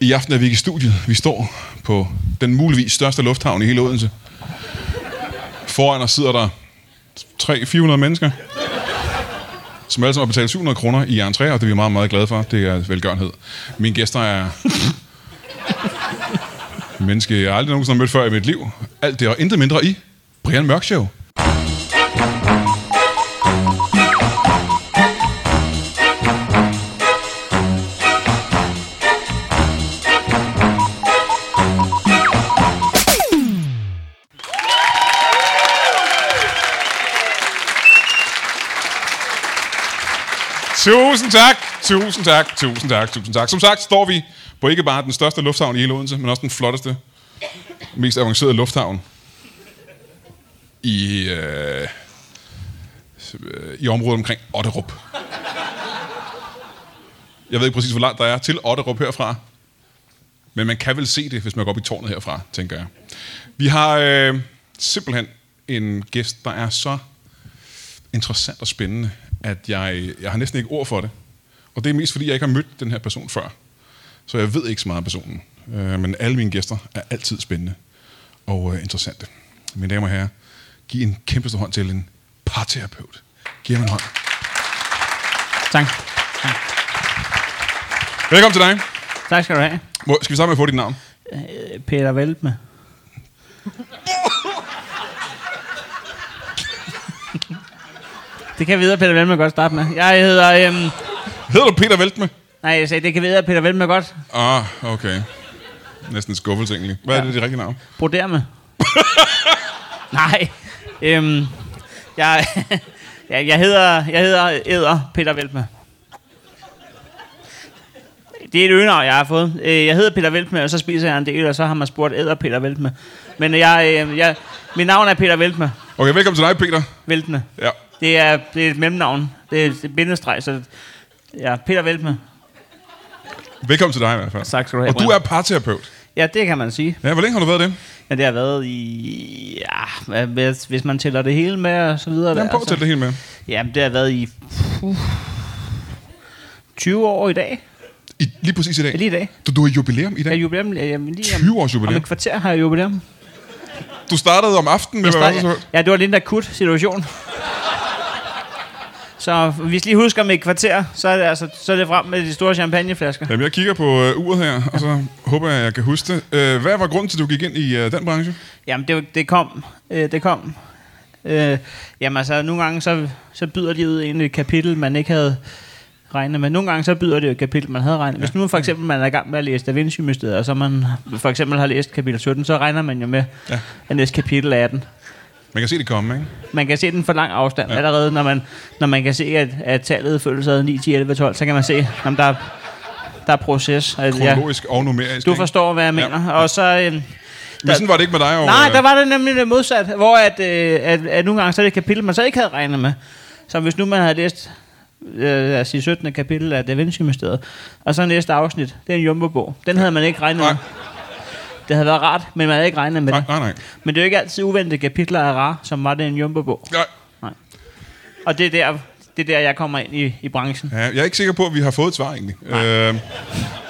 I aften er vi ikke i studiet. Vi står på den muligvis største lufthavn i hele Odense. Foran os sidder der 300-400 mennesker, som alle sammen har betalt 700 kroner i entré, og det er vi meget, meget glade for. Det er velgørenhed. Mine gæster er mennesker, jeg aldrig nogensinde har mødt før i mit liv. Alt det og intet mindre i Brian Mørk Show. Tusind tak. Som sagt står vi på ikke bare den største lufthavn i hele Odense, men også den flotteste, mest avancerede lufthavn i området omkring Otterup. Jeg ved ikke præcis, hvor langt der er til Otterup herfra, men man kan vel se det, hvis man går op i tårnet herfra, tænker jeg. Vi har simpelthen en gæst, der er så interessant og spændende, at jeg har næsten ikke ord for det. Og det er mest, fordi jeg ikke har mødt den her person før. Så jeg ved ikke så meget om personen. Men alle mine gæster er altid spændende og interessante. Mine damer og herrer, giv en kæmpe stor hånd til en parterapeut. Giv ham en hånd. Tak. Velkommen til dig. Tak skal du have. Skal vi starte med at få dit navn? Peter Veltme. Det kan videre Peter Veltme godt starte med. Jeg hedder... Hedder du Peter Veltme? Nej, jeg sagde, det kan videre Peter Veltme godt. Ah, okay. Næsten en skuffelse egentlig. Hvad er det, de rigtige navn? Broderme. Nej. Jeg hedder Edder Peter Veltme. Det er et øgenavn, jeg har fået. Jeg hedder Peter Veltme, og så spiser jeg en del, og så har man spurgt Edder Peter Veltme. Men mit navn er Peter Veltme. Okay, velkommen til dig, Peter. Veltme. Ja. Det er et mellemnavn. Det er et bindestreg, så... Ja, Peter Veltme. Velkommen til dig i hvert fald. Tak skal du have. Og du er parterapeut. Ja, det kan man sige. Ja, hvor længe har du været det? Ja, det har været i... Ja, hvis man tæller det hele med og så videre. Jamen, prøv at tælle det hele med. Jamen, det har været i... 20 år i dag. Lige præcis i dag? Ja, lige i dag. Du har jubilæum i dag? Ja, jubilæum. Jamen, lige 20 års jubilæum? Om et kvarter har jeg jubilæum. Du startede om aftenen med... Ja, det var lidt en akut situation. Så hvis lige husker med et kvarter, så er det frem med de store champagneflasker. Jamen, jeg kigger på uret her, og så håber jeg kan huske det. Hvad var grunden til, at du gik ind i den branche? Jamen, det kom. Jamen, altså, nogle gange så byder livet ind et kapitel, man ikke havde regnet med. Nogle gange så byder det et kapitel, man havde regnet med. Hvis nu for eksempel man er i gang med at læse Da Vinci Mysteriet, og så man for eksempel har læst kapitel 17, så regner man jo med at læse kapitel 18. Man kan se det komme, ikke? Man kan se den for lang afstand allerede, når man kan se, at tallet følges ad 9, 10, 11, 12, så kan man se, at der er proces. Altså, kronologisk og numerisk. Du forstår, hvad jeg mener. Og så... Men sådan var det ikke med dig? Nej, der var det nemlig modsat, hvor at nogle gange så er det et kapitel, man så ikke havde regnet med. Så hvis nu man havde læst altså 17. kapitel af Da Vinci Mysteriet, og så næste afsnit, det er en jumbo-bog. Den havde man ikke regnet med. Det havde været rart, men man havde ikke regnet med det. Nej. Men det er jo ikke altid uventede kapitler af rare, som var det en jumbo-bog. Nej. Og det er der, jeg kommer ind i branchen. Ja, jeg er ikke sikker på, at vi har fået et svar egentlig.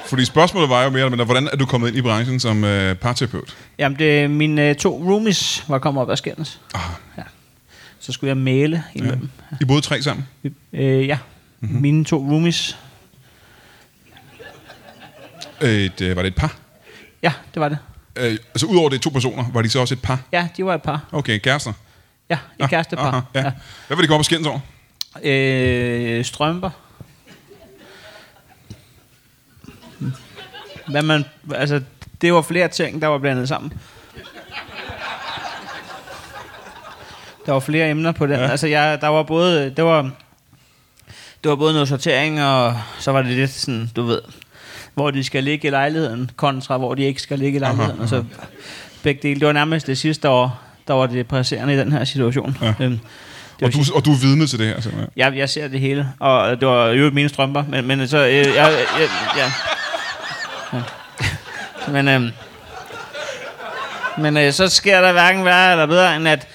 Fordi spørgsmålet var jo mere, men hvordan er du kommet ind i branchen som parterapeut? Jamen, mine to roomies var kommet op af skændes. Ja. Så skulle jeg male imellem. Ja. I boede 3 sammen? Ja. Mm-hmm. Mine 2 roomies. Var det et par? Ja, det var det. Altså udover det 2 personer, var de så også et par? Ja, de var et par. Okay, kærester? Ja, et kærestepar. Aha, ja. Hvad var de komme op og skændes over? Strømper. Altså, det var flere ting, der var blandet sammen. Der var flere emner på den. Ja. Altså, der var både... Det var både noget sortering, og så var det lidt sådan, du ved... hvor de skal ligge i lejligheden, kontra hvor de ikke skal ligge i lejligheden. Og så begge dele. Det var nærmest det sidste år, der var det presserende i den her situation. Ja. Og du er vidne til det her? Simpelthen. Jeg ser det hele. Og det var jo mine strømper, men så... Men så sker der hverken værre eller bedre, end at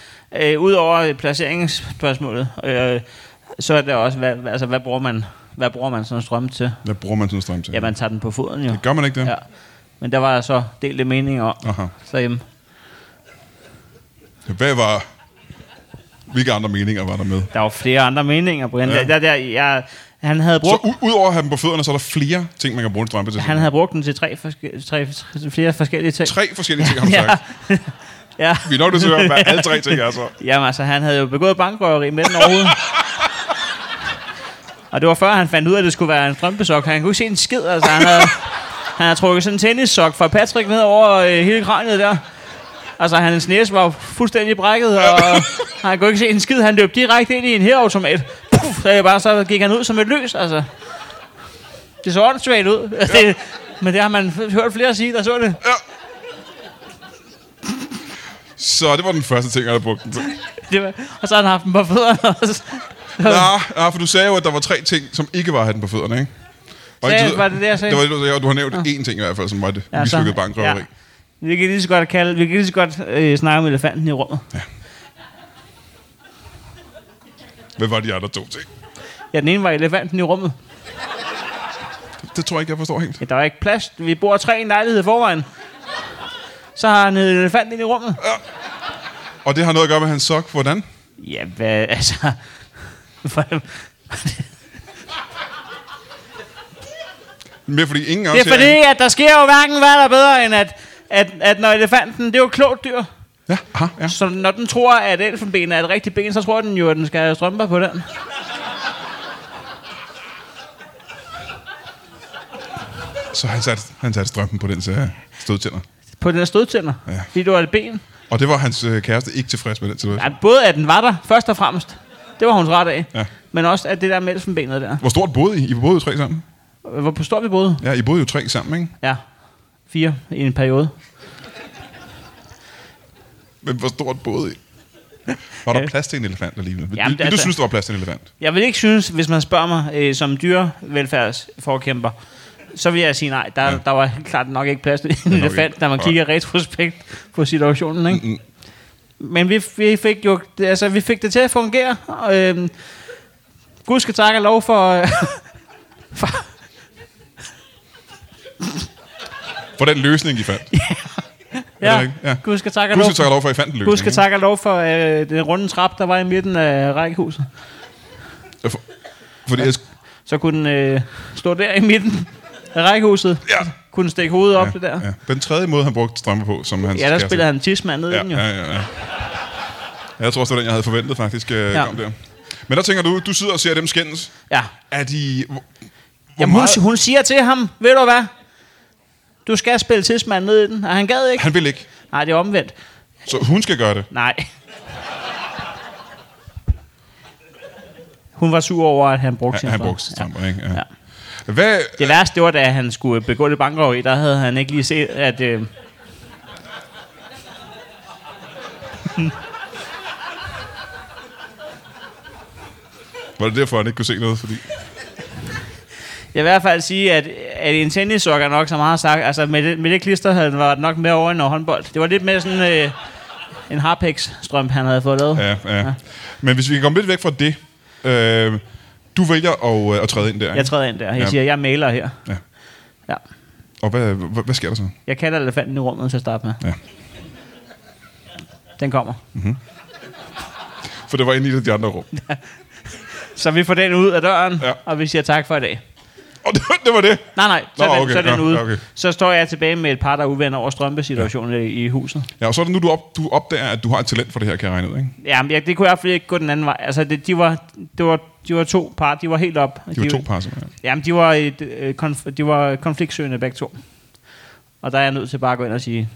udover placeringsspørgsmålet, så er det også, hvad bruger man... Hvad bruger man sådan en strøm til? Hvad bruger man sådan en strøm til? Ja, man tager den på foden jo. Det gør man ikke det? Ja. Men der var jeg så delte meninger om. Aha. Så jamen. Hvad var... Hvilke andre meninger var der med? Der var flere andre meninger, Brian. Ja. Han havde brugt... Så udover at have dem på fødderne, så er der flere ting, man kan bruge en strømpe til? Han havde brugt den til flere forskellige ting. Tre forskellige ting, har han sagt. Ja. Vi er nok nødt til at høre, hvad alle tre ting er så. Jamen altså, han havde jo begået bankrøveri med den overhovedet. Og det var før, han fandt ud af, at det skulle være en strømpesok. Han kunne ikke se en skid, altså. Han havde trukket sådan en tennissok fra Patrick ned over hele kraniet der. Altså, hans næse var fuldstændig brækket, og han kunne ikke se en skid. Han løb direkte ind i en herautomat. Puff, så gik han ud som et løs, altså. Det så åndssvagt ud. Ja. Men det har man hørt flere sige, der så det. Ja. Så det var den første ting, jeg havde brugt den til. Og så har han haft den på fødderne også. Nej, for du sagde jo, at der var tre ting, som ikke var at have den på fødderne, ikke? Var det det, jeg sagde? Du har nævnt én ting i hvert fald, som var det mislykkede bankrøveri. Ja. Vi kan lige så godt, snakke om elefanten i rummet. Ja. Hvad var de andre to ting? Ja, den ene var elefanten i rummet. Det tror jeg ikke, jeg forstår helt. Ja, der var ikke plads. Vi bor 3 i en lejlighed forvejen. Så har han en elefant ind i rummet. Ja. Og det har noget at gøre med hans sok. Hvordan? Ja, hvad, altså... Mere fordi ingen det er fordi, at der sker jo hverken hvad der er bedre, end at når elefanten... Det er jo et klogt dyr. Ja, aha, ja. Så når den tror, at elfenben er et rigtigt ben, så tror den jo, at den skal have strømper på den. Så han satte strømpen på den stødtænder? På den stødtænder? Ja. Fordi det var et ben. Og det var hans kæreste ikke tilfreds med den situation? Ja, både at den var der, først og fremmest. Det var hun ret af. Ja. Men også at det der med elfenbenet der. Hvor stort boede I? I boede jo 3 sammen? Hvor stort vi boede? Ja, I boede jo 3 sammen, ikke? Ja. 4 i en periode. Men hvor stort boede I? Var der plads til en elefant alligevel? Jamen, du synes, der var plads til en elefant? Jeg vil ikke synes, hvis man spørger mig som dyrevelfærdsforkæmper, så vil jeg sige nej. Der var helt klart nok ikke plads til en elefant, når man kigger retrospekt på situationen, ikke? Mm-hmm. Men vi fik det til at fungere. Og, Gud skal takke og lov for den løsning, I fandt. Ja. Ja. Gud skal takke og lov for, I fandt en løsning. Gud skal takke og lov for den runde trap, der var i midten af rækkehuset. Fordi så kunne den stå der i midten af rækkehuset. Ja. Kunne stikke hovedet op det der. Ja. Den tredje måde, han brugte strømper på, som han... Ja, der spillede han tidsmand ned inden jo. Ja. Jeg tror også, det var den, jeg havde forventet faktisk. Kom der. Men der tænker du sidder og ser dem skændes. Ja. Er de... Jamen, hun siger til ham, ved du hvad? Du skal spille tidsmand ned i den. Og han gad ikke. Han vil ikke. Nej, det er omvendt. Så hun skal gøre det? Nej. Hun var sur over, at han brugte sin strømper. Ja. Hvad? Det værste, det var, da han skulle begå det bankrøveri, der havde han ikke lige set, at... Var det derfor, han ikke kunne se noget? Fordi... Jeg vil i hvert fald sige, at en tennissok er nok så meget sagt. Altså, med det klister havde den var nok mere over end håndbold. Det var lidt mere sådan en harpex-strømp, han havde fået lavet. Ja. Men hvis vi kan komme lidt væk fra det... Du vælger at træde ind der, ikke? Jeg træder ind der. Jeg siger, jeg maler her. Ja. Og hvad sker der så? Jeg kalder elefanten i rummet til at starte med. Ja. Den kommer. Mm-hmm. For det var inde i de andre rum. Ja. Så vi får den ud af døren, og vi siger tak for i dag. Og det var det? Nej. Så er den ude. Okay. Så står jeg tilbage med et par, der er uvenner over strømpesituationen i huset. Ja, og så er det nu, du opdager, at du har et talent for det her, kan jeg regne ud, ikke? Jamen, det kunne jeg fordi ikke gå den anden vej. Altså, de var 2 par, de var helt op. De var 2 par, simpelthen. Jamen, de var konfliktsøgende begge 2. Og der er jeg nødt til bare at gå ind og sige,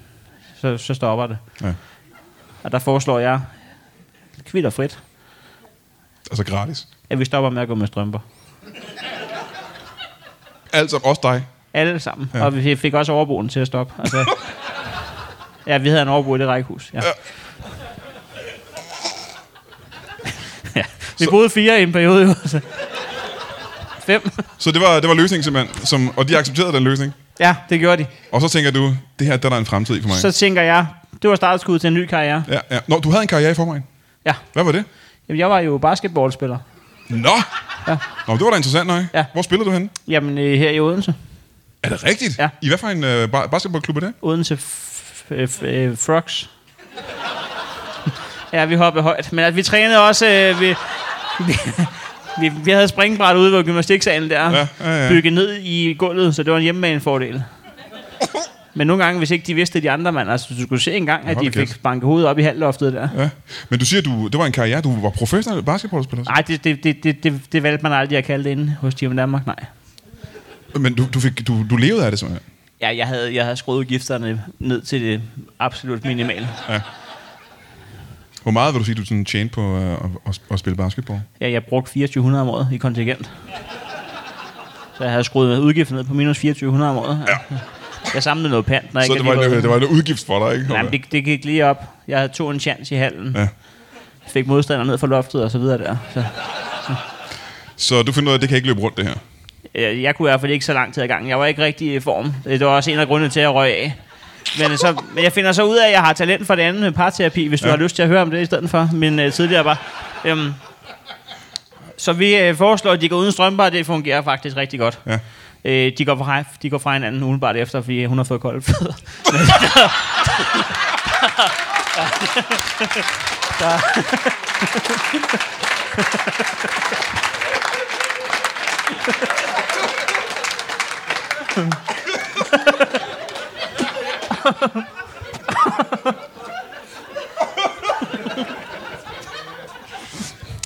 så stopper det. Ja. Og der foreslår jeg kvitt og frit. Altså gratis? At vi stopper med at gå med strømper. Altså også dig? Alle sammen. Ja. Og vi fik også overboen til at stoppe. Altså, ja, vi havde en overbo i det rækkehus. Ja. Ja. Vi boede 4 i en periode, jo. Altså. 5. Så det var løsningen simpelthen, og de accepterede den løsning? Ja, det gjorde de. Og så tænker du, det her, der er en fremtid for mig? Så tænker jeg, det var startskuddet til en ny karriere. Ja. Nå, du havde en karriere i forvejen? Ja. Hvad var det? Jamen, jeg var jo basketballspiller. Nå! Ja. Nå, det var da interessant, nej. Ja. Hvor spillede du henne? Jamen, her i Odense. Er det rigtigt? Ja. I hvad for en basketballklub er det? Odense Frogs. Ja, vi hoppede højt. Men vi trænede også... Vi havde springbræt ude ved gymnastiksalen der. Ja. Bygget ned i gulvet, så det var en hjemmebanefordel. Men nogle gange, hvis ikke de vidste de andre mand, altså du skulle se en gang, at de fik banket hovedet op i halvloftet der. Ja. Men du siger, du det var en karriere, du var professionel basketballspiller? Nej, det valgte man aldrig at kalde det inde hos Team Danmark, nej. Men du levede af det sådan? Ja, jeg havde skruet udgifterne ned til det absolut minimale. Ja. Hvor meget vil du sige, du sådan tjente på at spille basketball? Ja, jeg brugte 2400 om året i kontingent. Så jeg havde skruet udgifterne ned på minus 2400 om året. Ja. Jeg samlede noget pant, når jeg så det var en udgift for dig, ikke? Nej, det gik lige op. Jeg tog en chance i hallen. Ja. Fik modstanderne ned fra loftet og så videre der. Så du finder ud af, at det kan ikke løbe rundt, det her? Jeg kunne i hvert fald ikke så lang tid ad gangen. Jeg var ikke rigtig i form. Det var også en af grundene til, at jeg røg af. Men jeg finder så ud af, at jeg har talent for det andet med parterapi, hvis du har lyst til at høre om det i stedet for. Men tidligere bare... Så vi foreslår, at de går uden strømper, og det fungerer faktisk rigtig godt. Ja. De går fra hinanden umiddelbart efter, fordi hun har fået kolde fødder.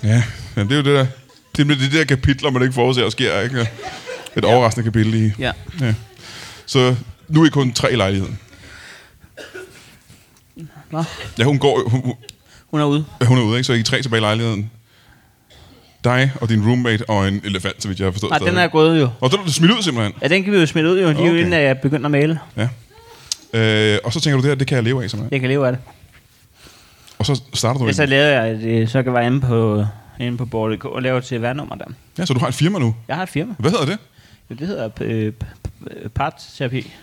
Ja, det er jo det der. Det er det der kapitler, man ikke forudser og sker, ikke? Et overraskende kapitel i. Ja. Ja. Så nu er I kun 3 i lejligheden. Nå. Ja, hun går... Hun er ude. Ja, hun er ude, ikke? Så I 3 tilbage i lejligheden. Dig og din roommate og en elefant, så vidt jeg har forstået. Nej, den er gået jo. Og den er du smidt ud simpelthen? Ja, den kan vi jo smide ud jo. Okay. Lige inden jeg begynder at male. Ja. Og så tænker du, det kan jeg leve af simpelthen? Jeg kan leve af det. Og så starter du... Ja, så lavede jeg det, så kan jeg være inde på bordet og lave til værnummer der. Ja, så du har et firma nu? Jeg har et firma. Hvad hedder det? Det hedder parterapi.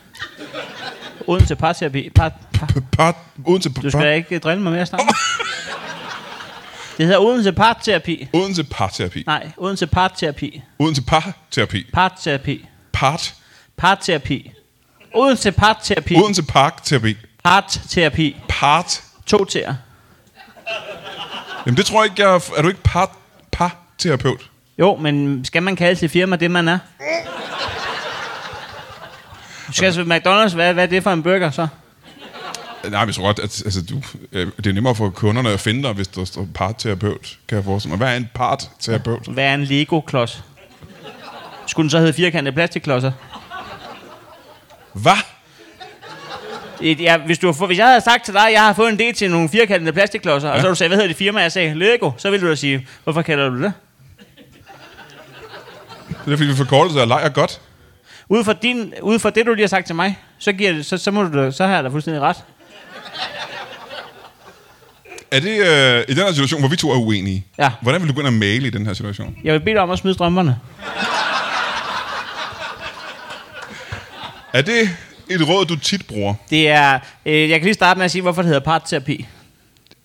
Uden til parterapi. Du skal ikke drille mig mere snart. Det hedder Odense Parterapi. Odense Parterapi. Nej, Odense Parterapi. Odense Parterapi. Parterapi. Parterapi. Odense Parterapi. Odense Parterapi. Parterapi. Part. 2 tæer. Jamen det tror jeg ikke, er du ikke parterapeut? Jo, men skal man kalde til firma det, man er? Skal altså McDonald's, hvad er det for en burger så? Nej, men så godt, altså, det er nemmere for kunderne at finde dig, hvis der står partterapeut, kan jeg forestille mig. Hvad er en partterapeut? Hvad er en Lego-klods? Skulle den så hedde firkantede plastikklodser? Hvad? Ja, hvis jeg havde sagt til dig, at jeg har fået en del til nogle firkantede plastikklodser, ja. Og så du sagde, hvad hedder det firma? Jeg sagde, Lego. Så ville du da sige, hvorfor kalder du det? Det er fordi, vi forkortet sig og leger godt. Ud fra det, du lige har sagt til mig, så har jeg da fuldstændig ret. Er det i den her situation, hvor vi to er uenige? Ja. Hvordan vil du begynde at male i den her situation? Jeg vil bede dig om at smide strømmerne. Er det et råd, du tit bruger? Det er... jeg kan lige starte med at sige, hvorfor det hedder parterapi.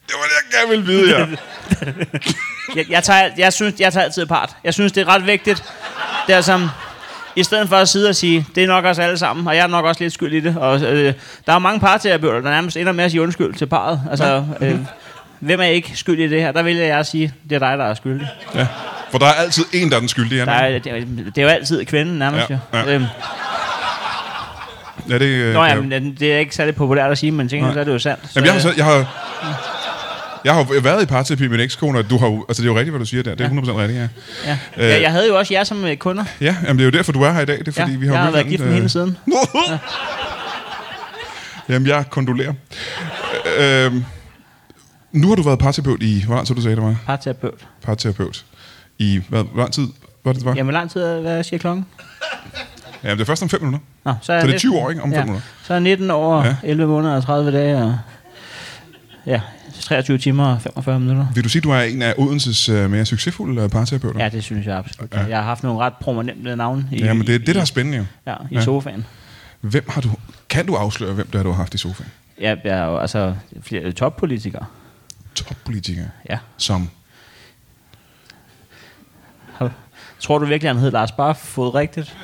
Det var det, jeg gerne ville vide, ja. Jeg tager altid part. Jeg synes, det er ret vigtigt. Det er som... I stedet for at sidde og sige, det er nok også alle sammen, og jeg er nok også lidt skyld i det. Og, der er mange parterapeuter, der nærmest ender med at sige undskyld til parret. Altså, hvem er ikke skyld i det her? Der vil jeg sige, det er dig, der er skyldig. Ja, for der er altid en, der er den skyldige. Det er jo altid kvinden nærmest. Ja. Ja, det, det er ikke særlig populært at sige, men tænker, så er det jo sandt. Jamen, jeg har været i parterapi med en ekskone, og du har jo, altså det er jo rigtigt, hvad du siger der. Det er 100% rigtigt, ja. Ja. Jeg havde jo også jer som kunder. Ja, jamen det er jo derfor, du er her i dag. Det er fordi, vi har jeg har været gift med hende siden. Ja. Jamen, jeg kondolerer. Nu har du været parterapeut i... Hvor lang tid du sagde det var? Parterapeut. I hvor lang tid var det? Jamen, hvor lang tid siger klokken? Jamen, det er først om 5 minutter. Nå, så er det 20 år, ikke? Om 5 minutter. Så er 19 år, 11 måneder og 30 dage og... Ja, 23 timer og 45 minutter. Vil du sige, at du er en af Odenses mere succesfulde parterapeuter? Ja, det synes jeg absolut. Ja. Jeg har haft nogle ret prominente navne. Ja, men det er det, der er spændende jo. Ja, i sofaen. Hvem har du... Kan du afsløre, hvem du har haft i sofaen? Ja, jeg er jo altså flere toppolitikere. Toppolitikere? Ja. Som? Tror du virkelig, han hed Lars Barf? Fået rigtigt?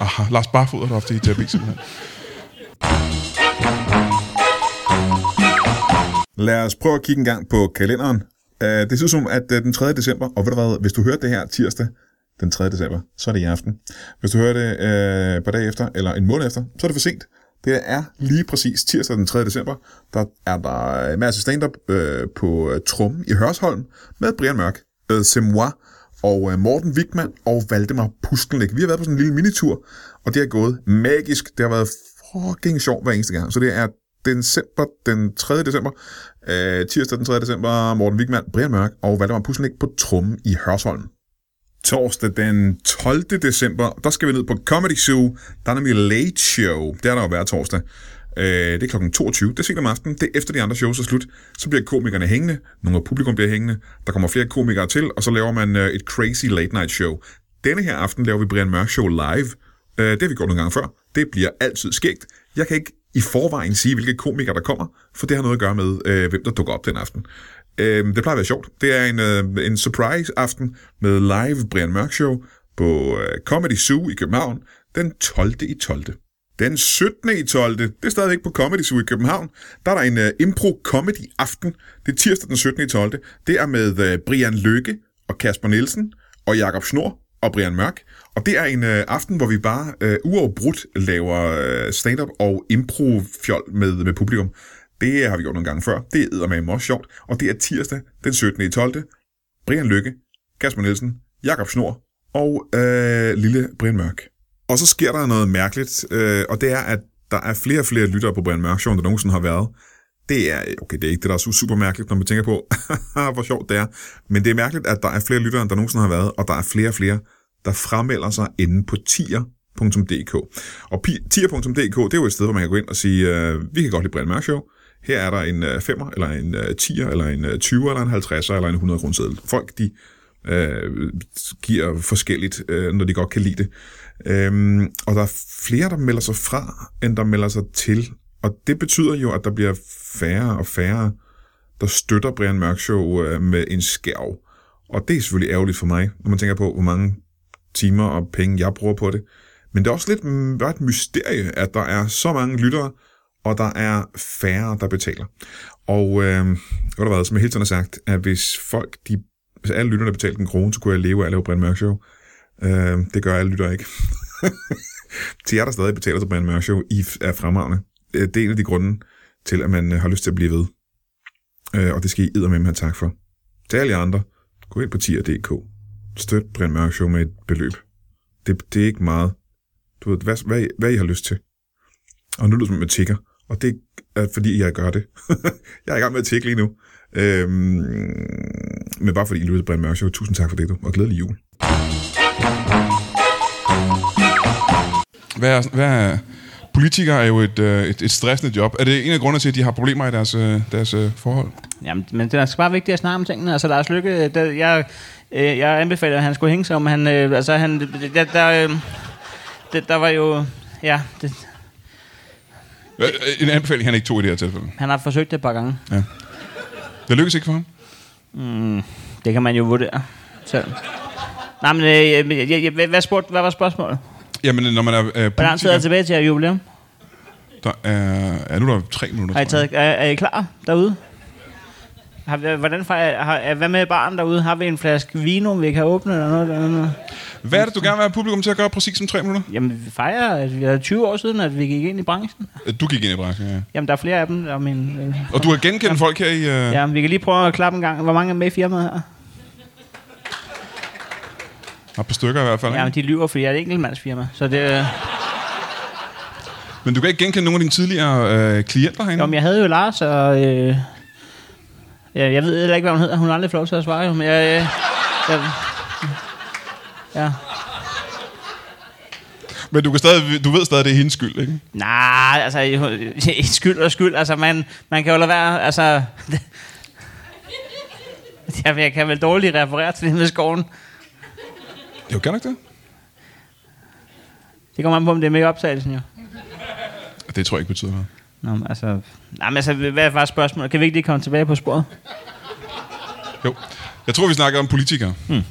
Aha, Lars Barf ud af ofte i terapi, simpelthen. Lad os prøve at kigge en gang på kalenderen. Det ser ud som, at den 3. december, og ved du hvad, hvis du hører det her tirsdag, den 3. december, så er det i aften. Hvis du hører det et par dage efter, eller en måned efter, så er det for sent. Det er lige præcis tirsdag den 3. december. Der er der masser stand-up på Trommen i Hørsholm med Brian Mørk, C'est Moi, og Morten Vigman og Valdemar Puskelnæk. Vi har været på sådan en lille minitur, og det er gået magisk. Det har været fucking sjovt hver eneste gang. Så det er den 3. december, tirsdag den 3. december, Morten Vigman, Brian Mørk og Valdemar Puskelnæk på Trommen i Hørsholm. Torsdag den 12. december, der skal vi ned på Comedy Zoo. Der er nemlig Late Show. Det er der jo hver torsdag. Det er kl. 22. Det er sent om aftenen. Det er efter de andre shows er slut. Så bliver komikerne hængende. Nogle af publikum bliver hængende. Der kommer flere komikere til, og så laver man et crazy late night show. Denne her aften laver vi Brian Mørk Show live. Det har vi gjort nogle gange før. Det bliver altid skægt. Jeg kan ikke i forvejen sige, hvilke komikere der kommer, for det har noget at gøre med, hvem der dukker op den aften. Det plejer at være sjovt. Det er en surprise-aften med live Brian Mørk Show på Comedy Zoo i København den 12.12. Den 17.12. Det er stadigvæk på Comedy Zoo i København. Der er der en impro-comedy-aften. Det er tirsdag den 17.12. Det er med Brian Lykke og Kasper Nielsen og Jakob Snor og Brian Mørk. Og det er en aften, hvor vi bare uafbrudt laver stand-up og impro-fjol med publikum. Det har vi gjort nogle gange før. Det er eddermame også sjovt. Og det er tirsdag den 17.12. Brian Lykke, Kasper Nielsen, Jakob Snor og lille Brian Mørk. Og så sker der noget mærkeligt, og det er, at der er flere og flere lyttere på Brian Mørk Show, end der nogensinde har været. Det er, okay, det er ikke det, der er super mærkeligt, når man tænker på, hvor sjovt det er. Men det er mærkeligt, at der er flere lyttere, end der nogensinde har været, og der er flere og flere, der fremmelder sig inde på tier.dk. Og tier.dk, det er jo et sted, hvor man kan gå ind og sige, vi kan godt lide Brian Mørk Show. Her er der en 5'er, eller en 10'er, eller en 20'er, eller en 50'er, eller en 100-kroneseddel. Folk, de giver forskelligt, når de godt kan lide det. Og der er flere, der melder sig fra, end der melder sig til. Og det betyder jo, at der bliver færre og færre, der støtter Brian Mørk Show med en skærv. Og det er selvfølgelig ærgerligt for mig, når man tænker på, hvor mange timer og penge, jeg bruger på det. Men det er også lidt et mysterie, at der er så mange lyttere, og der er færre, der betaler. Og som jeg hele tiden har sagt, at hvis alle lytterne betalte en krone, så kunne jeg leve af at lave Brian Mørk Show. Det gør alle lyttere ikke. Til jer, der stadig betaler til Brian Mørk Show, I er fremragende. Det er en af de grunde til, at man har lyst til at blive ved. Og det skal I eddermame have tak for. Til alle andre, gå ind på tier.dk. Støt Brian Mørk Show med et beløb. Det er ikke meget. Du ved, hvad I har lyst til. Og nu lyder det som, at tigger. Og det er, fordi jeg gør det. Jeg er i gang med at tigge lige nu. Men bare fordi I lytter til Brian Mørk Show. Tusind tak for det, du. Og glædelig jul. Hvad politikere er jo et stressende job. Er det en af grundene til, at de har problemer i deres forhold? Jamen, men det er bare vigtigt at snakke om tingene. Altså, Lars Løkke, jeg anbefaler, at han skulle hænge sig om. En anbefaling, han ikke tog i det her tilfælde. Han har forsøgt det et par gange. Ja. Det lykkes ikke for ham? Det kan man jo vurdere selv. Nej, men hvad var spørgsmålet? Jamen, når man er politiker... Hvordan sidder jeg tilbage til at jubilæum? Der er nu der 3 minutter, er I klar derude? Hvad med baren derude? Har vi en flaske vino, vi kan åbne eller noget? Hvad er det, du gerne vil have publikum til at gøre præcis om 3 minutter? Jamen, vi fejrer, at vi er 20 år siden, at vi gik ind i branchen. Du gik ind i branchen, ja. Jamen, der er flere af dem. Og du har genkendt folk her i... Jamen, vi kan lige prøve at klappe en gang. Hvor mange er med i firmaet her? Et par stykker i hvert fald. Jamen, de lyver, fordi jeg er et enkeltmandsfirma, så det... Men du kan ikke genkende nogle af dine tidligere klienter herinde? Jamen, jeg havde jo Lars, og... jeg ved heller ikke, hvad hun hedder. Hun har aldrig fået lov til at svare, jo. Men ja. Men du ved stadig, det er hendes skyld, ikke? Nej, altså... skyld og skyld. Altså, man kan jo lade være... Altså... Jamen, jeg kan vel dårligt referere til det med skoven. Jo, kan ikke det? Det kommer an på, om det er med i optagelsen, jo. Det tror jeg ikke betyder noget. Nå, altså... Nej, men altså, hvad var spørgsmålet? Kan vi ikke lige komme tilbage på sporet? Jo. Jeg tror, vi snakkede om politikere. Mm.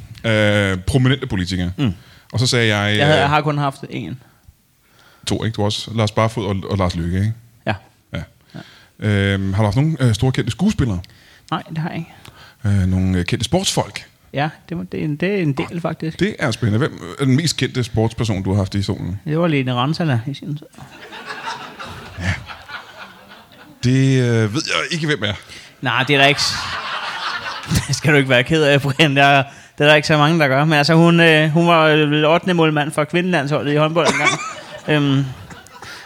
Prominente politikere. Mm. Og så sagde jeg... Jeg har kun haft en. To, ikke? Du også Lars Barfod og Lars Lykke, ikke? Ja. Har du haft nogle store kendte skuespillere? Nej, det har jeg ikke. Nogle kendte sportsfolk? Ja, det er en del, faktisk. Det er spændende. Hvem er den mest kendte sportsperson, du har haft i solen? Det var Lene Rantala i sin tid. Ja. Det ved jeg ikke, hvem er. Nej, det er der ikke... Det skal du ikke være ked af, Brian. Det er der ikke så mange, der gør. Men altså, hun var 8. målmand for kvindelandsholdet i håndbold engang.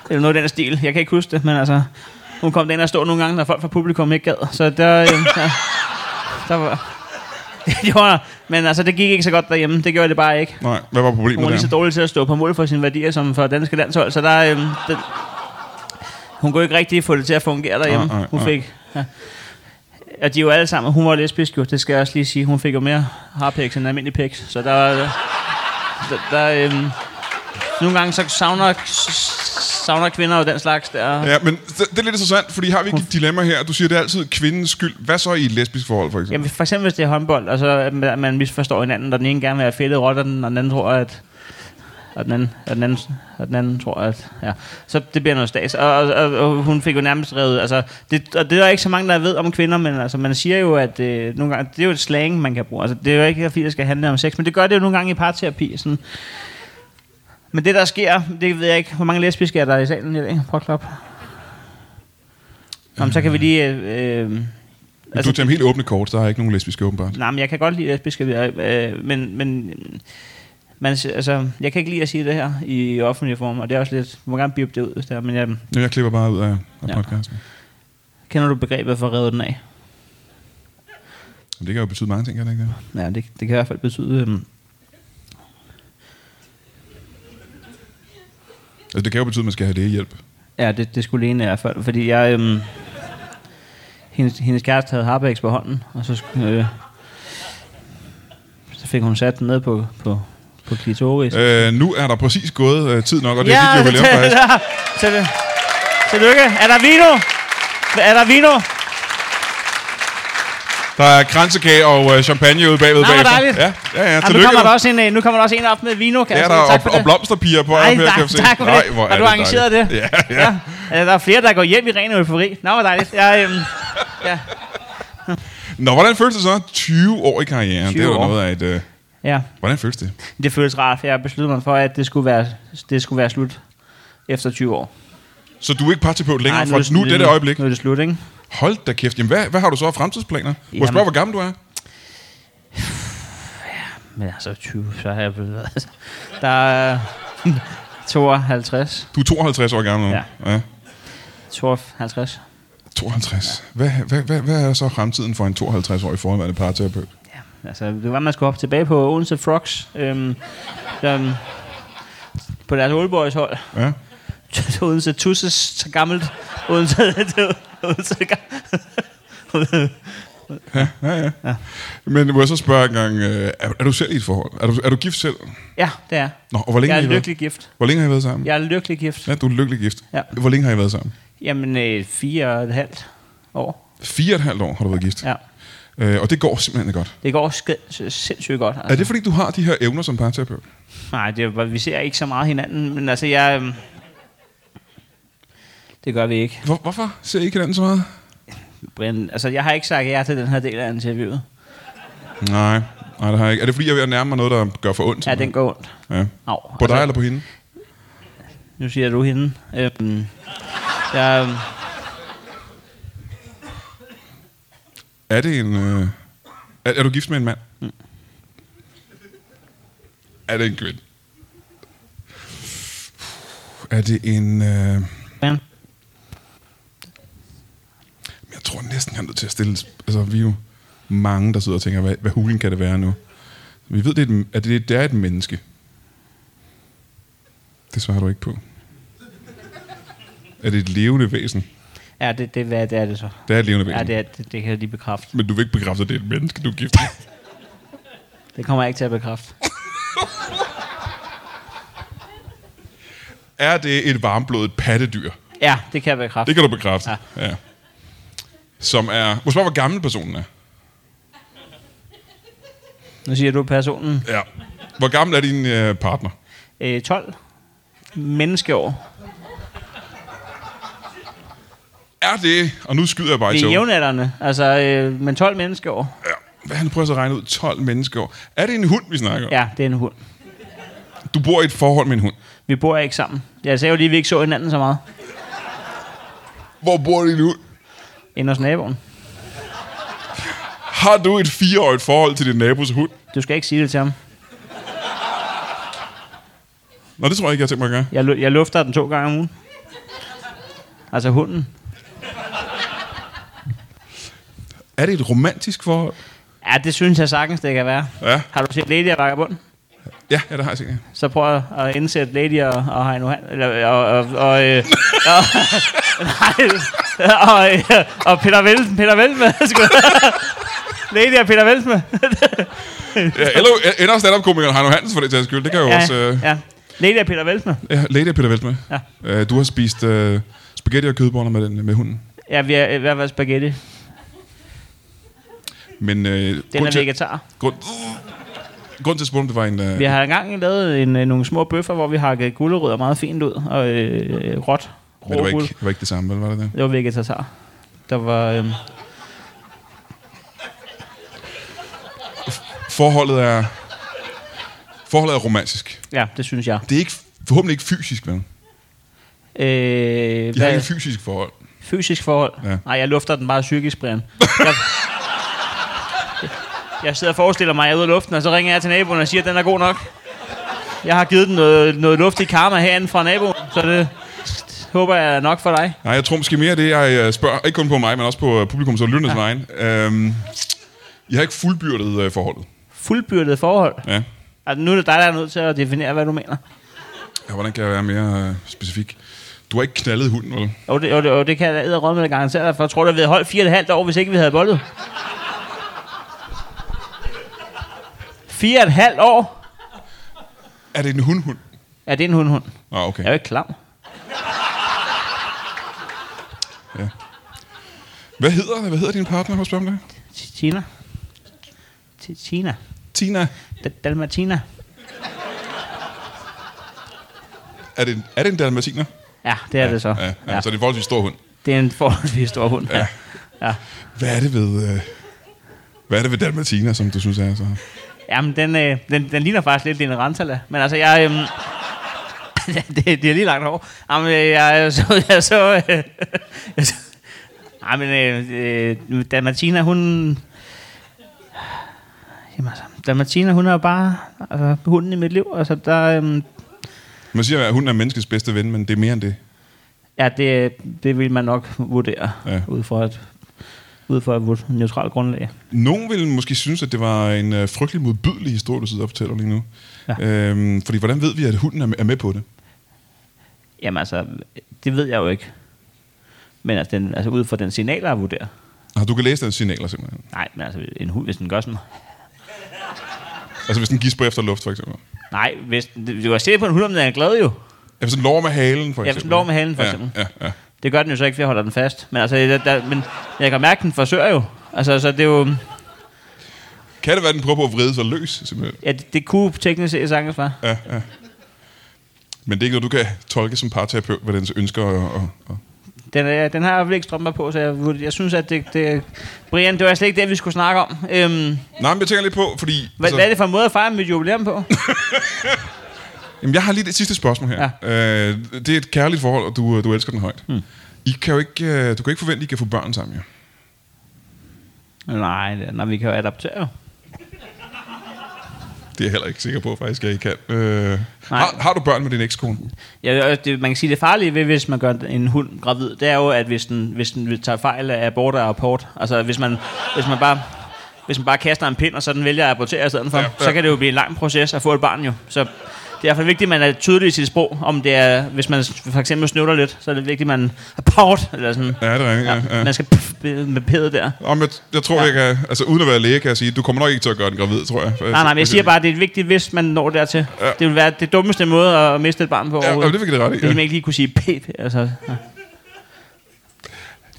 Eller noget af den stil. Jeg kan ikke huske det, men altså... Hun kom derind og stod nogle gange, når folk fra publikum ikke gad. Så der var... Det var, men altså, det gik ikke så godt derhjemme. Det gjorde det bare ikke. Nej, hvad var problemet der? Hun var lige så dårlig til at stå på mål for sine værdier, som for danske landshold. Så der... hun kunne ikke rigtig få det til at fungere derhjemme. Hun fik... Ja. Og de jo alle sammen... Hun var lesbisk jo, det skal jeg også lige sige. Hun fik jo mere harpiks end almindelig piks. Så der nogle gange så savner kvinder jo den slags der. Ja, men det er lidt interessant, fordi har vi ikke et dilemma her? Du siger, det er altid kvindens skyld. Hvad så i et lesbisk forhold, for eksempel? Jamen, for eksempel, hvis det er håndbold, og så man misforstår hinanden, og den ene gerne vil have fældet rotter, og den anden tror, at... Og den anden tror, at... Ja, så det bliver noget stads. Og hun fik jo nærmest revet... Altså, og det er der ikke så mange, der ved om kvinder, men altså, man siger jo, at nogle gange... Det er jo et slang, man kan bruge. Altså, det er jo ikke, fordi det skal handle om sex, men det gør det jo nogle gange i parterapi, sådan... Men det, der sker, det ved jeg ikke. Hvor mange lesbiske er der i salen i dag? Prøv at klap. Nå, så kan vi lige... Du tager dem helt åbne kort, der er ikke nogen lesbiske åbenbart. Nej, men jeg kan godt lide lesbiske, men altså, jeg kan ikke lide at sige det her i offentlig form, og det er også lidt... Må gerne bippe det ud, hvis det er, men jeg... Jeg klipper bare ud af podcasten. Kender du begrebet for at redde den af? Jamen, det kan jo betyde mange ting, kan det ikke det? Ja, det kan i hvert fald betyde... Altså, det kan jo betyde, at man skal have det hjælp. Ja, det skulle Lene i hvert fald. Fordi jeg... hendes kæreste havde harpiks på hånden, og så, så fik hun sat den ned på klitoris. Nu er der præcis gået tid nok, og det er dit jubilæum faktisk. Ja, tillykke. Er der vino? Der er kransekage og champagne ude bagved. Nej, hvor dejligt. Ja, tillykke. Nu kommer der også en op med vino. Kan ja, der er og blomsterpiger på. Nej, tak for det. Har du arrangeret det? Ja. Der er flere, der går hjem i ren eufori. Nå, hvor dejligt. Ja. Nå, hvordan føles det så? 20 år i karrieren. Det er jo noget af et... Ja. Hvordan føles det? Det føles rart. Jeg besluttede mig for, at det skulle være slut efter 20 år. Så du er ikke parterapeut længere? Nej, nu er det øjeblik. Nu er det slut, ikke? Hold da kæft. Jamen, hvad har du så af fremtidsplaner? Må spørge, hvor gammel du er? Ja, men altså 20, så har jeg blevet... Altså, der er 52. Du er 52 år gammel nu? Ja. 52. 52. Ja. Hvad er så fremtiden for en 52-årig forhåndværende parterapeut? Ja, altså det var, man skulle hoppe tilbage på Odense Frogs. På deres oldboys hold. Ja. Odense Tusses, så gammelt. Ja. Men må jeg så spørge en gang, er du selv i et forhold? Er du gift selv? Ja, det er. Nå, og hvor længe jeg er lykkelig gift. Hvor længe har I været sammen? Jeg er lykkelig gift. Ja, du er lykkelig gift. Ja. Hvor længe har I været sammen? Jamen, 4,5 år. 4,5 år har du været gift? Ja. Og det går simpelthen godt. Det går sindssygt godt. Altså. Er det fordi, du har de her evner som parterapeut? Nej, vi ser ikke så meget hinanden, men altså jeg... Det gør vi ikke. Hvorfor ser I ikke hinanden så meget? Brian, altså jeg har ikke sagt ja til den her del af interviewet. Nej, det har jeg ikke. Er det fordi, jeg vil nærme mig noget, der gør for ondt? Ja, den går ondt. Ja. Nå, på dig eller på hende? Nu siger du hende. Er det en... Er du gift med en mand? Mm. Er det en kvinde? Er det en... Men jeg tror næsten, jeg er nødt til at stille... Altså, vi er jo mange, der sidder og tænker, hvad hulen kan det være nu? Vi ved, det er et menneske. Det svarer du ikke på. Er det et levende væsen? Ja, det er det så. Det er et levende væsen. Ja, det kan jeg lige bekræfte. Men du vil ikke bekræfte, at det er et menneske, du er gift. Det kommer jeg ikke til at bekræfte. Er det et varmblodet pattedyr? Ja, det kan jeg bekræfte. Det kan du bekræfte, ja. Som er... Måske bare, hvor gammel personen er. Nu siger du personen. Ja. Hvor gammel er din partner? 12. Menneskeår. Er det... Og nu skyder jeg bare i tog. Det er jævnaldrende. Altså, men 12 menneskeår. Ja. Hvad han prøver så at regne ud? 12 menneskeår. Er det en hund, vi snakker om? Ja, det er en hund. Du bor i et forhold med en hund? Vi bor ikke sammen. Jeg sagde jo lige, vi ikke så hinanden så meget. Hvor bor din hund? Inde hos naboen. Har du et 4-årigt forhold til din nabos hund? Du skal ikke sige det til ham. Nå, det tror jeg ikke, jeg har tænkt mig at gøre. Jeg lufter den 2 gange om ugen. Altså hunden. Er det et romantisk forhold? Ja, det synes jeg sagtens, det kan være. Ja. Har du set Lady og Vagabond? Ja, det har jeg set. Ja. Så prøv at indsætte Lady og Heino Hansen. Eller, og Peter Velsen. Peter Velsen. Lady og Peter Velsen. Ja, eller ender stand-up-komikeren Heino Hansen for det tages skyld. Det kan jo også... Ja. Lady og Peter Velsen. Ja, Lady og Peter Velsen. Ja. Du har spist spaghetti og kødboller med hunden. Ja, vi har i hvert fald spaghetti. Men, den er vegetar. Grund til at spørge, om det var en... Vi har engang lavet nogle små bøffer, hvor vi hakkede gulerødder meget fint ud, og råt. Men det var ikke det samme, eller var det det? Det var vegetar. Der var... Forholdet er romantisk. Ja, det synes jeg. Det er ikke, forhåbentlig ikke fysisk, vel? Det er ikke et fysisk forhold. Fysisk forhold? Ja. Nej, jeg lufter den bare psykisk, Brian. Jeg sidder og forestiller mig, at jeg er ude af luften, og så ringer jeg til naboen og siger, at den er god nok. Jeg har givet den noget luftig karma herinde fra naboen, så det håber jeg nok for dig. Nej, jeg tror måske mere det, jeg spørger. Ikke kun på mig, men også på publikum, så lytternes vejen. Jeg har ikke fuldbyrdet forholdet. Fuldbyrdet forhold? Ja. Altså, nu er det dig, der er nødt til at definere, hvad du mener. Ja, hvordan kan jeg være mere specifik? Du har ikke knaldet hunden, eller? Jo, det kan jeg edderrømme med garantere dig, for jeg tror, at vi havde holdt 4,5 år, hvis ikke vi havde boldet. 4,5 år? Er det en hundhund? Ja, det er en hundhund. Ah, okay. Jeg er jo ikke klam. Ja. Hvad hedder din partner? Hvad spørger om det? Tina. Tina? Dalmatiner. Er det en dalmatiner? Ja, det er det så. Ja. Så det er en forholdsvis stor hund? Det er en forholdsvis stor hund, ja. Hvad er det ved dalmatiner, som du synes er så... Jamen, den ligner faktisk lidt Lene Rantala. Men altså, jeg... det er lige langt over. Jamen, Dalmatina, hun... Jamen altså, Dalmatina, hun er jo bare hunden i mit liv. Altså, der... Man siger, at hun er menneskets bedste ven, men det er mere end det. Ja, det vil man nok vurdere, ja. Ud fra et neutralt grundlag. Nogen ville måske synes, at det var en frygtelig modbydelig historie, du sidder og fortæller lige nu. Ja. Fordi hvordan ved vi, at hunden er med på det? Jamen altså, det ved jeg jo ikke. Men altså, ud fra den signaler, jeg vurderer. Ah, du kan læse den signaler simpelthen? Nej, men altså, en hund, hvis den gør sådan. Altså, hvis den gisper efter luft, for eksempel? Nej, hvis du kan se på en hund, om den er glad jo. Ja, hvis den lover med halen, for eksempel. Ja, hvis den lover med halen, for eksempel. Ja. Det gør den jo så ikke, for jeg holder den fast. Men altså, men jeg kan mærke, at den forsøger jo. Altså, det er jo... Kan det være, den prøver på at vride sig løs, simpelthen? Ja, det kunne teknisk set sagtens være. Ja. Men det er ikke noget, du kan tolke som parterapeut, hvad den ønsker og... Den har jeg vel ikke strømper på, så jeg synes, at det... Brian, det var slet ikke det, vi skulle snakke om. Nej, men jeg tænker lidt på, fordi... Hvad er det for en måde at fejre mit jubilæum på? Jamen, jeg har lige det sidste spørgsmål her. Ja. Det er et kærligt forhold, og du elsker den højt. Hmm. Du kan ikke forvente, at I kan få børn sammen, ja? Nej, vi kan jo adoptere. Det er jeg heller ikke sikker på, faktisk, at I kan. Har du børn med din ekskone? Ja, man kan sige, det farlige ved, hvis man gør en hund gravid, det er jo, at hvis den tager fejl af abort og abort, altså hvis man bare kaster en pind, og så den vælger at abortere i stedet for, så kan det jo blive en lang proces at få et barn jo, så... Det er i hvert fald vigtigt, at man er tydelig i sit sprog, om det er, hvis man for eksempel snøvler lidt, så er det vigtigt, at man er port, eller sådan. Ja, det er rigtigt, ja, ja. Man skal med pædet der. Om jeg tror, jeg kan, altså uden at være læge, kan jeg sige, du kommer nok ikke til at gøre den gravid, tror jeg. Nej, men jeg siger bare, at det er vigtigt, hvis man når dertil. Ja. Det vil være det dummeste måde at miste et barn på. Ja, det fik det ret i. Det vil man ikke lige kunne sige pæt, altså. Ja.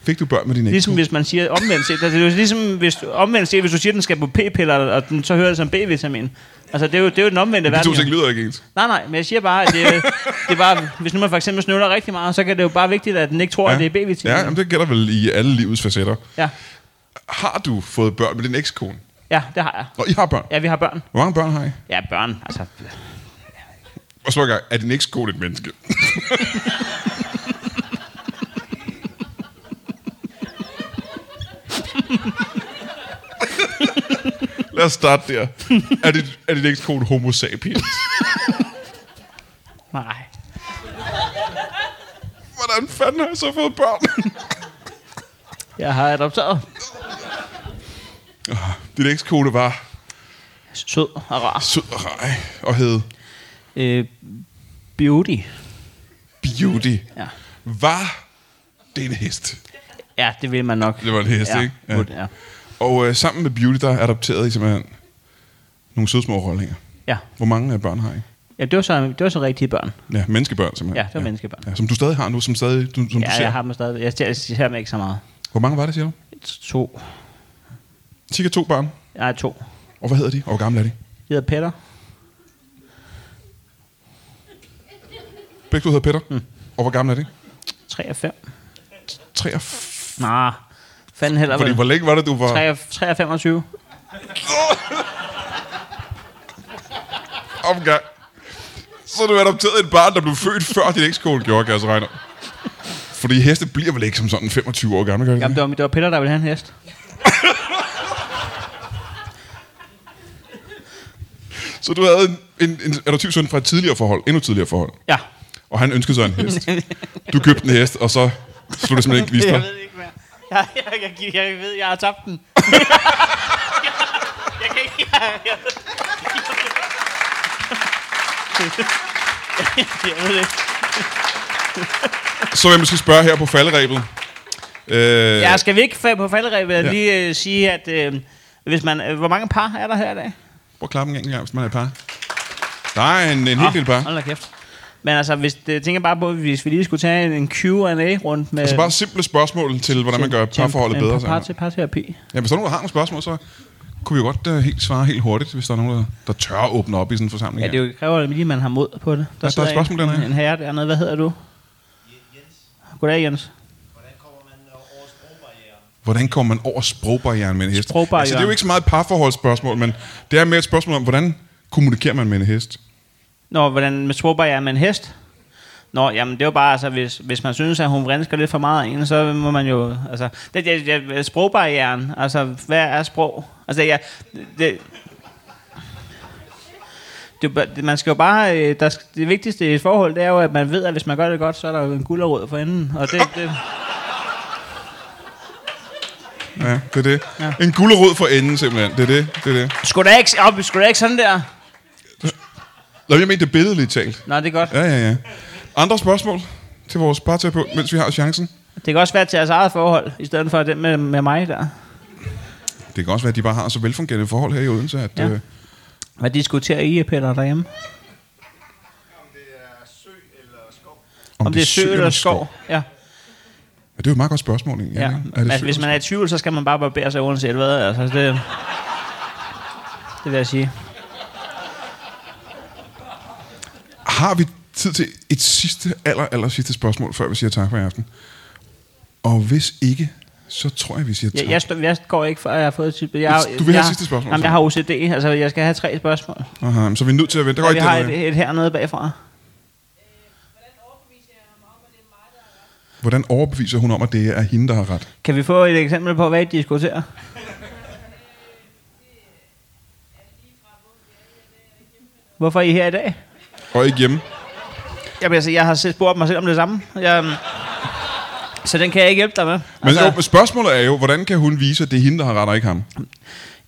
Fik du børn med din ægte? Ligesom hvis man siger omvendt set. Det er jo ligesom hvis du siger, at den skal på p-piller, og den så hører det som B-vitamin. Altså, det er jo den omvendte verden. Det lyder ikke ens. Nej, men jeg siger bare, at det er bare, hvis nu man for eksempel snøvler rigtig meget, så kan det jo bare vigtigt, at den ikke tror, at det er B-vitamin. Ja, jamen det gælder vel i alle livets facetter. Ja. Har du fået børn med din ekskone? Ja, det har jeg. Og I har børn? Ja, vi har børn. Hvor mange børn har I? Ja, børn, altså. Og så er din ekskone et menneske? Lad os starte der. Er det ikke kun homo sapiens? Nej. Hvordan fanden har jeg så fået børn? Jeg har adopteret. Din ekskone var sød og rar. Og hed? Beauty. Ja. Var det en hest? Ja, det vil man nok. Det var en hest, ja, ikke? Ja. Ja. Og sammen med Beauty, der adopterede I simpelthen nogle søde små rollinger. Ja. Hvor mange børn har I? Ja, det var så rigtige børn. Ja, menneskebørn simpelthen. Ja, det var menneskebørn. Ja, som du stadig har nu, som du ser. Ja, jeg har dem stadig. Jeg ser dem ikke så meget. Hvor mange var det, siger du? 2. Cirka 2 børn? Nej, 2. Og hvad hedder de? Og hvor gamle er de? De hedder Petter. Begge du hedder Petter? Mm. Og hvor gamle er de? 3 og 5. 3 og 5? Nej, fanden heller vel. Hvor længe var det, du var? 23. Omgang. Så du adopterede et barn, der blev født før din ekskone gjorde, kan jeg så regne. Fordi heste bliver vel ikke som sådan 25 år gammel, kan jeg? Jamen, det var Peter, der ville have en hest. Så du havde en adoptiv søn fra et tidligere forhold, endnu tidligere forhold? Ja. Og han ønskede sig en hest. Du købte en hest, og så slog det simpelthen ikke vist dig. Jeg ved, jeg har tabt den. Jeg ved det. Så jeg måske spørge her på falderebet. Jeg skal vi ikke på falderebet lige sige, at hvis man, hvor mange par er der her i dag? Prøv at klappe en gang, hvis man er et par. Der er en helt lille par. Hold da kæft. Men altså, hvis jeg tænker bare på, hvis vi lige skulle tage en Q&A-rundt med... Altså bare simple spørgsmål til, hvordan man gør parforholdet bedre. Parterapi. Ja, hvis der er nogen, der har nogle spørgsmål, så kunne vi jo godt helt svare helt hurtigt, hvis der er nogen, der tør at åbne op i sådan en forsamling. Ja, det er jo kræver lige, at man har mod på det. Der er spørgsmål dernede. En herre dernede. Hvad hedder du? Jens. Goddag, Jens. Hvordan kommer man over sprogbarrieren med en hest? Altså, det er jo ikke så meget et parforholdsspørgsmål, men det er mere et spørgsmål om, hvordan kommunikerer man med en hest? Nå, hvordan tror jeg med en hest? Nå, jamen det er jo bare, altså, hvis man synes, at hun vrinsker lidt for meget af en, så må man jo... Altså, det sprogbarrieren. Altså, hvad er sprog? Altså, ja... Det man skal jo bare... det vigtigste i et forhold, det er jo, at man ved, at hvis man gør det godt, så er der jo en gulerod for enden. Og det... Ja, det er det. Ja. En gulerod for enden, simpelthen. Det er det. Skulle da ikke sådan der... Lad mig mente det billedligt talt. Nej, det er godt. Ja. Andre spørgsmål til vores parterapeut, mens vi har chancen? Det kan også være til jeres eget forhold, i stedet for den med mig der. Det kan også være, at de bare har så velfungerende forhold her i Odense, at... Ja. Hvad diskuterer I, Peter, derhjemme? Om det er sø eller skov. Ja. Det er jo et meget godt spørgsmål, egentlig. Ja. Altså, hvis man er i tvivl, så skal man bare barbere sig uanset hvad. Altså, det vil jeg sige. Har vi tid til et sidste, aller sidste spørgsmål, før vi siger tak for i aften? Og hvis ikke, så tror jeg, vi siger tak. Jeg går ikke, før jeg har fået et tidspunkt. Du vil have et sidste spørgsmål? Jamen, jeg har OCD, altså jeg skal have 3 spørgsmål. Aha, så vi er nødt til at vente. Ja, vi har et hernede bagfra. Hvordan overbeviser hun om, at det er hende, der har ret? Kan vi få et eksempel på, hvad I diskuterer? Hvorfor er I her i dag? Og ikke hjemme. Jamen, altså, jeg har spurgt mig selv om det samme. Så den kan jeg ikke hjælpe dig med. Altså, men spørgsmålet er jo, hvordan kan hun vise, at det er hende, der har ret og ikke ham?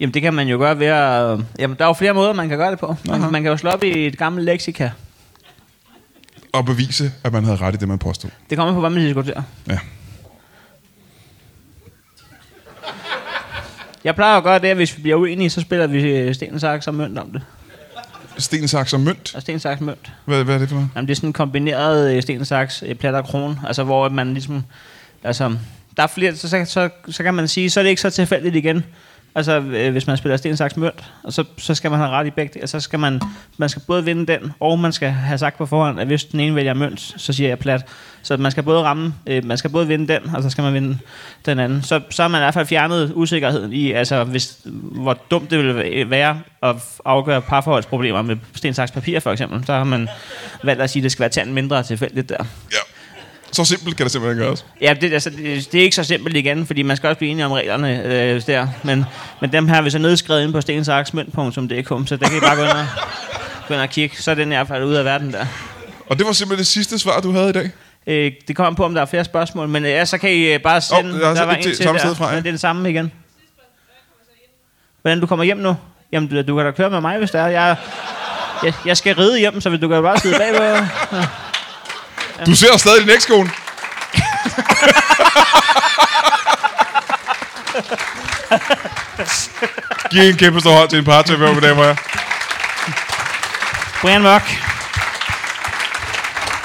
Jamen, det kan man jo gøre ved at... Jamen, der er jo flere måder, man kan gøre det på. Man kan jo slå op i et gammelt leksika. at bevise, at man havde ret i det, man påstod. Det kommer på, hvad man diskuterer. Ja. Jeg plejer jo at gøre det, at hvis vi bliver uenige, så spiller vi stensaksmønt om det. Stensaksmønt? Og stensaksmønt. Hvad er det for noget? Jamen, det er sådan en kombineret stensaks, platter og krone. Altså, hvor man ligesom... Altså, der er flere, så kan man sige, så er det ikke så tilfældigt igen. Altså, hvis man spiller stensaksmønt, og så skal man have ret i begge. Altså, skal man skal både vinde den, og man skal have sagt på forhånd, at hvis den ene vælger mønt, så siger jeg plat. Så man skal både ramme, man skal både vinde den, og så skal man vinde den anden. Så har man i hvert fald fjernet usikkerheden i, altså, hvor dumt det ville være at afgøre parforholdsproblemer med stensakspapir, for eksempel. Så har man valgt at sige, at det skal være tanden mindre tilfældigt der. Ja. Så simpelt kan det simpelthen gøres. Ja, det er ikke så simpelt igen, fordi man skal også blive enige om reglerne der. Men dem her har vi så nedskrevet ind på stensaksmønt.dk, så der kan I bare gå ind og kigge. Så er den i hvert fald ude af verden der. Og det var simpelthen det sidste svar, du havde i dag? Det kommer på, om der er flere spørgsmål, men ja, så kan I bare sende... der var en til samme der, fra, ja. Men det er det samme igen. Hvordan du kommer hjem nu? Jamen, du kan da køre med mig, hvis der er. Jeg skal ride hjem, så du kan bare sidde bagved. Ja. Du ser stadig i Nækskoen. Giv en kæmpe stor hånd til en par tømmer på damer. Brian Mørk.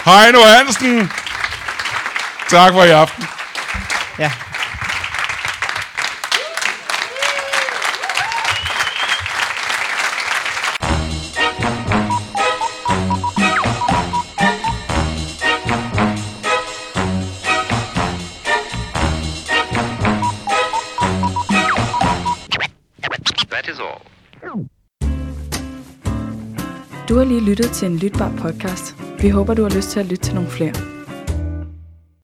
Heino Hansen. Tak for i aften. Ja. Du har lige lyttet til en lytbar podcast. Vi håber, du har lyst til at lytte til nogle flere.